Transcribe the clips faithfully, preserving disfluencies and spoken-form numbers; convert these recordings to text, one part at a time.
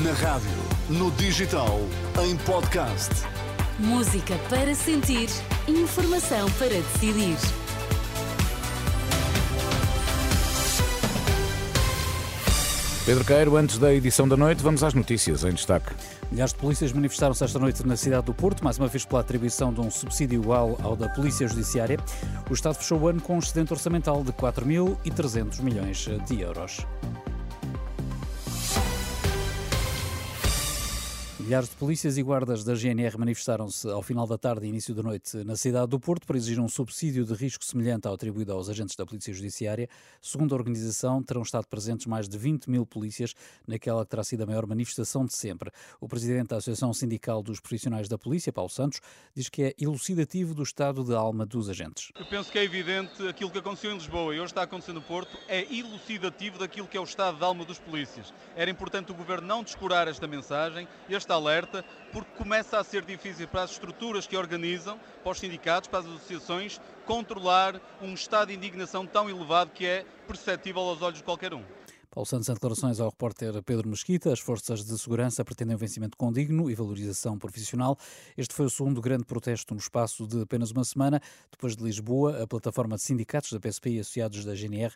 Na rádio, no digital, em podcast. Música para sentir, informação para decidir. Pedro Caeiro, antes da edição da noite, vamos às notícias em destaque. Milhares de polícias manifestaram-se esta noite na cidade do Porto, mais uma vez pela atribuição de um subsídio igual ao da Polícia Judiciária. O Estado fechou o ano com um excedente orçamental de quatro mil e trezentos milhões de euros. Milhares de polícias e guardas da G N R manifestaram-se ao final da tarde e início da noite na cidade do Porto para exigir um subsídio de risco semelhante ao atribuído aos agentes da Polícia Judiciária. Segundo a organização, terão estado presentes mais de vinte mil polícias naquela que terá sido a maior manifestação de sempre. O presidente da Associação Sindical dos Profissionais da Polícia, Paulo Santos, diz que é elucidativo do estado de alma dos agentes. Eu penso que é evidente aquilo que aconteceu em Lisboa e hoje está acontecendo no Porto, é elucidativo daquilo que é o estado de alma dos polícias. Era importante o Governo não descurar esta mensagem, esta alerta, porque começa a ser difícil para as estruturas que organizam, para os sindicatos, para as associações, controlar um estado de indignação tão elevado que é perceptível aos olhos de qualquer um. Paulo Santos, em declarações ao repórter Pedro Mesquita, as forças de segurança pretendem um vencimento condigno e valorização profissional. Este foi o segundo grande protesto no espaço de apenas uma semana. Depois de Lisboa, a plataforma de sindicatos da P S P e associados da G N R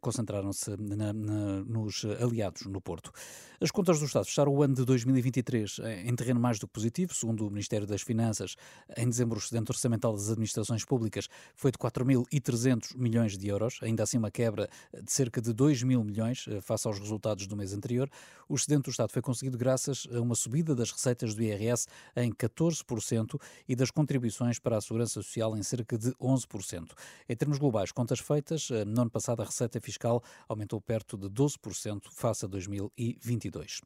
concentraram-se na, na, nos aliados no Porto. As contas do Estado fecharam o ano de dois mil e vinte e três em terreno mais do que positivo. Segundo o Ministério das Finanças, em dezembro o excedente orçamental das administrações públicas foi de quatro mil e trezentos milhões de euros, ainda assim uma quebra de cerca de dois mil milhões. Face aos resultados do mês anterior. O excedente do Estado foi conseguido graças a uma subida das receitas do I R S em catorze por cento e das contribuições para a Segurança Social em cerca de onze por cento. Em termos globais, contas feitas, no ano passado a receita fiscal aumentou perto de doze por cento face a dois mil e vinte e dois.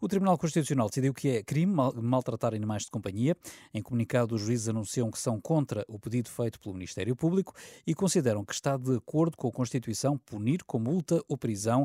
O Tribunal Constitucional decidiu que é crime maltratar animais de companhia. Em comunicado, os juízes anunciam que são contra o pedido feito pelo Ministério Público e consideram que está de acordo com a Constituição punir com multa ou prisão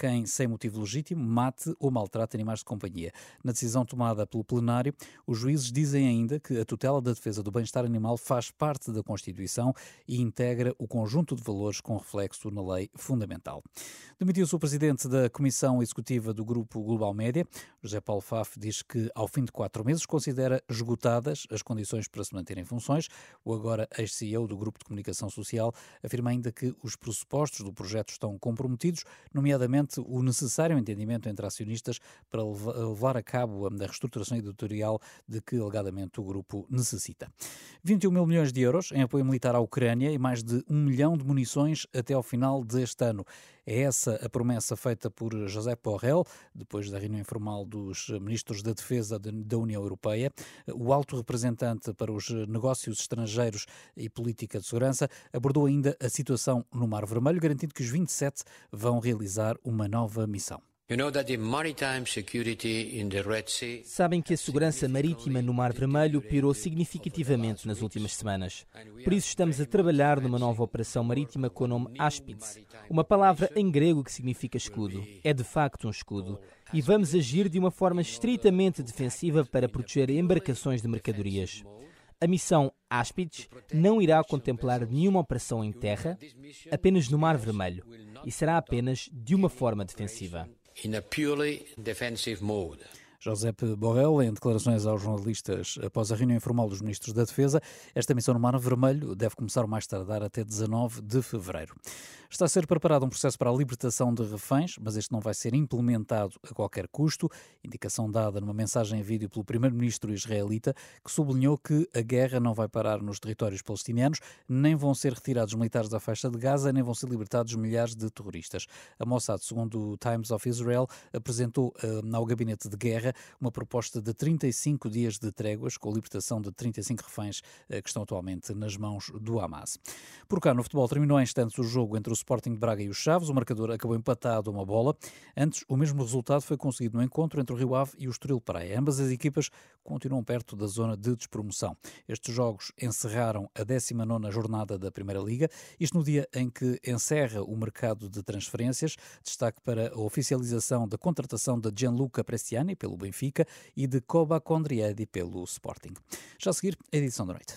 quem, sem motivo legítimo, mate ou maltrate animais de companhia. Na decisão tomada pelo plenário, os juízes dizem ainda que a tutela da defesa do bem-estar animal faz parte da Constituição e integra o conjunto de valores com reflexo na lei fundamental. Demitiu-se o presidente da Comissão Executiva do Grupo Global Média. José Paulo Faf diz que, ao fim de quatro meses, considera esgotadas as condições para se manter em funções. O agora ex-C E O do Grupo de Comunicação Social afirma ainda que os pressupostos do projeto estão comprometidos, nomeadamente o necessário entendimento entre acionistas para levar a cabo a reestruturação editorial de que alegadamente o grupo necessita. vinte e um mil milhões de euros em apoio militar à Ucrânia e mais de um milhão de munições até ao final deste ano. É essa a promessa feita por José Borrell, depois da reunião informal dos ministros da Defesa da União Europeia. O alto representante para os negócios estrangeiros e política de segurança abordou ainda a situação no Mar Vermelho, garantindo que os vinte e sete vão realizar uma nova missão. Sabem que a segurança marítima no Mar Vermelho piorou significativamente nas últimas semanas. Por isso estamos a trabalhar numa nova operação marítima com o nome Aspides, uma palavra em grego que significa escudo. É de facto um escudo. E vamos agir de uma forma estritamente defensiva para proteger embarcações de mercadorias. A missão Aspides não irá contemplar nenhuma operação em terra, apenas no Mar Vermelho, e será apenas de uma forma defensiva. In a purely defensive mode. José Borrell, em declarações aos jornalistas após a reunião informal dos ministros da Defesa, esta missão no Mar Vermelho deve começar o mais tardar até dezanove de fevereiro. Está a ser preparado um processo para a libertação de reféns, mas este não vai ser implementado a qualquer custo, indicação dada numa mensagem em vídeo pelo primeiro-ministro israelita, que sublinhou que a guerra não vai parar nos territórios palestinianos, nem vão ser retirados militares da faixa de Gaza, nem vão ser libertados milhares de terroristas. A Mossad, segundo o Times of Israel, apresentou uh, ao gabinete de guerra uma proposta de trinta e cinco dias de tréguas com a libertação de trinta e cinco reféns que estão atualmente nas mãos do Hamas. Por cá, no futebol, terminou em instantes o jogo entre o Sporting de Braga e o Chaves. O marcador acabou empatado a uma bola. Antes, o mesmo resultado foi conseguido no encontro entre o Rio Ave e o Estoril Praia. Ambas as equipas continuam perto da zona de despromoção. Estes jogos encerraram a décima nona jornada da Primeira Liga. Isto no dia em que encerra o mercado de transferências. Destaque para a oficialização da contratação de Gianluca Prestiani pelo Benfica e de Coba Kondriedi pelo Sporting. Já a seguir, edição da noite.